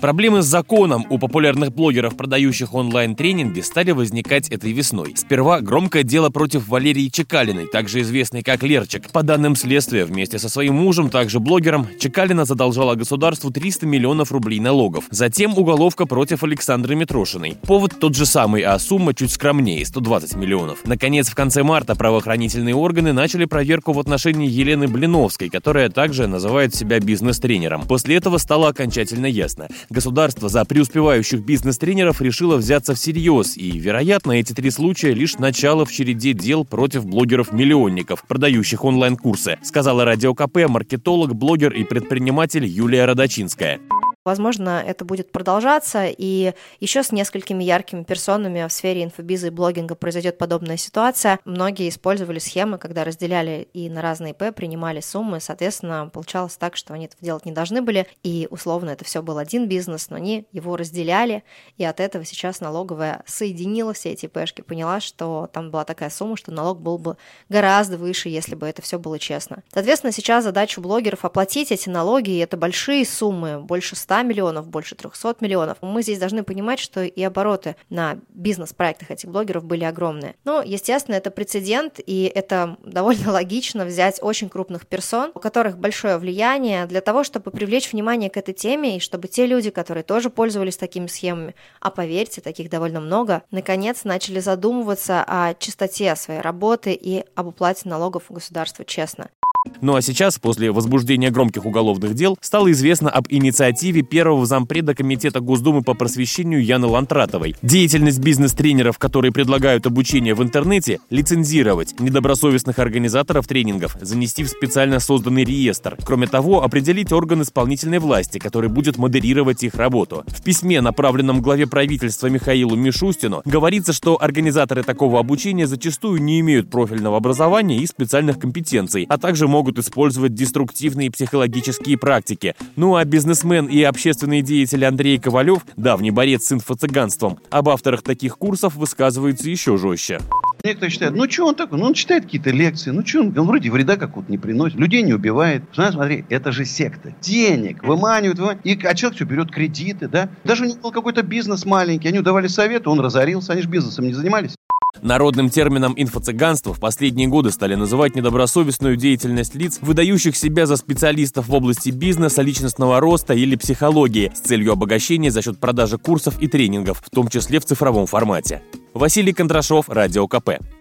Проблемы с законом у популярных блогеров, продающих онлайн-тренинги, стали возникать этой весной. Сперва громкое дело против Валерии Чекалиной, также известной как Лерчик. По данным следствия, вместе со своим мужем, также блогером, Чекалина задолжала государству 300 миллионов рублей налогов. Затем уголовка против Александры Митрошиной. Повод тот же самый, а сумма чуть скромнее – 120 миллионов. Наконец, в конце марта правоохранительные органы начали проверку в отношении Елены Блиновской, которая также называет себя бизнес-тренером. После этого стало окончательно ясно – государство за преуспевающих бизнес-тренеров решило взяться всерьез, и, вероятно, эти три случая лишь начало в череде дел против блогеров-миллионников, продающих онлайн-курсы, сказала Радио КП маркетолог, блогер и предприниматель Юлия Радачинская. Возможно, это будет продолжаться, и еще с несколькими яркими персонами в сфере инфобиза и блогинга произойдет подобная ситуация. Многие использовали схемы, когда разделяли и на разные ИП, принимали суммы, соответственно, получалось так, что они это делать не должны были, и условно это все был один бизнес, но они его разделяли, и от этого сейчас налоговая соединила все эти ИПшки, поняла, что там была такая сумма, что налог был бы гораздо выше, если бы это все было честно. Соответственно, сейчас задача блогеров оплатить эти налоги, и это большие суммы, больше 100 миллионов, больше 300 миллионов. Мы здесь должны понимать, что и обороты на бизнес-проектах этих блогеров были огромные. Но, естественно, это прецедент, и это довольно логично взять очень крупных персон, у которых большое влияние, для того, чтобы привлечь внимание к этой теме, и чтобы те люди, которые тоже пользовались такими схемами, а поверьте, таких довольно много, наконец начали задумываться о чистоте своей работы и об уплате налогов государству честно. Ну а сейчас, после возбуждения громких уголовных дел, стало известно об инициативе первого зампреда Комитета Госдумы по просвещению Яны Лантратовой. Деятельность бизнес-тренеров, которые предлагают обучение в интернете, лицензировать, недобросовестных организаторов тренингов занести в специально созданный реестр. Кроме того, определить орган исполнительной власти, который будет модерировать их работу. В письме, направленном главе правительства Михаилу Мишустину, говорится, что организаторы такого обучения зачастую не имеют профильного образования и специальных компетенций, а также могут использовать деструктивные психологические практики. Ну а бизнесмен и общественный деятель Андрей Ковалев, давний борец с инфоцыганством, об авторах таких курсов высказывается еще жестче. Некоторые считают, что он такой? Он читает какие-то лекции, он вроде вреда какого-то не приносит, людей не убивает. Смотри, это же секта. Денег выманивают, а человек все берет кредиты, да? Даже у него был какой-то бизнес маленький, они давали советы, он разорился, они же бизнесом не занимались. Народным термином инфоцыганство в последние годы стали называть недобросовестную деятельность лиц, выдающих себя за специалистов в области бизнеса, личностного роста или психологии, с целью обогащения за счет продажи курсов и тренингов, в том числе в цифровом формате. Василий Кондрашов, Радио КП.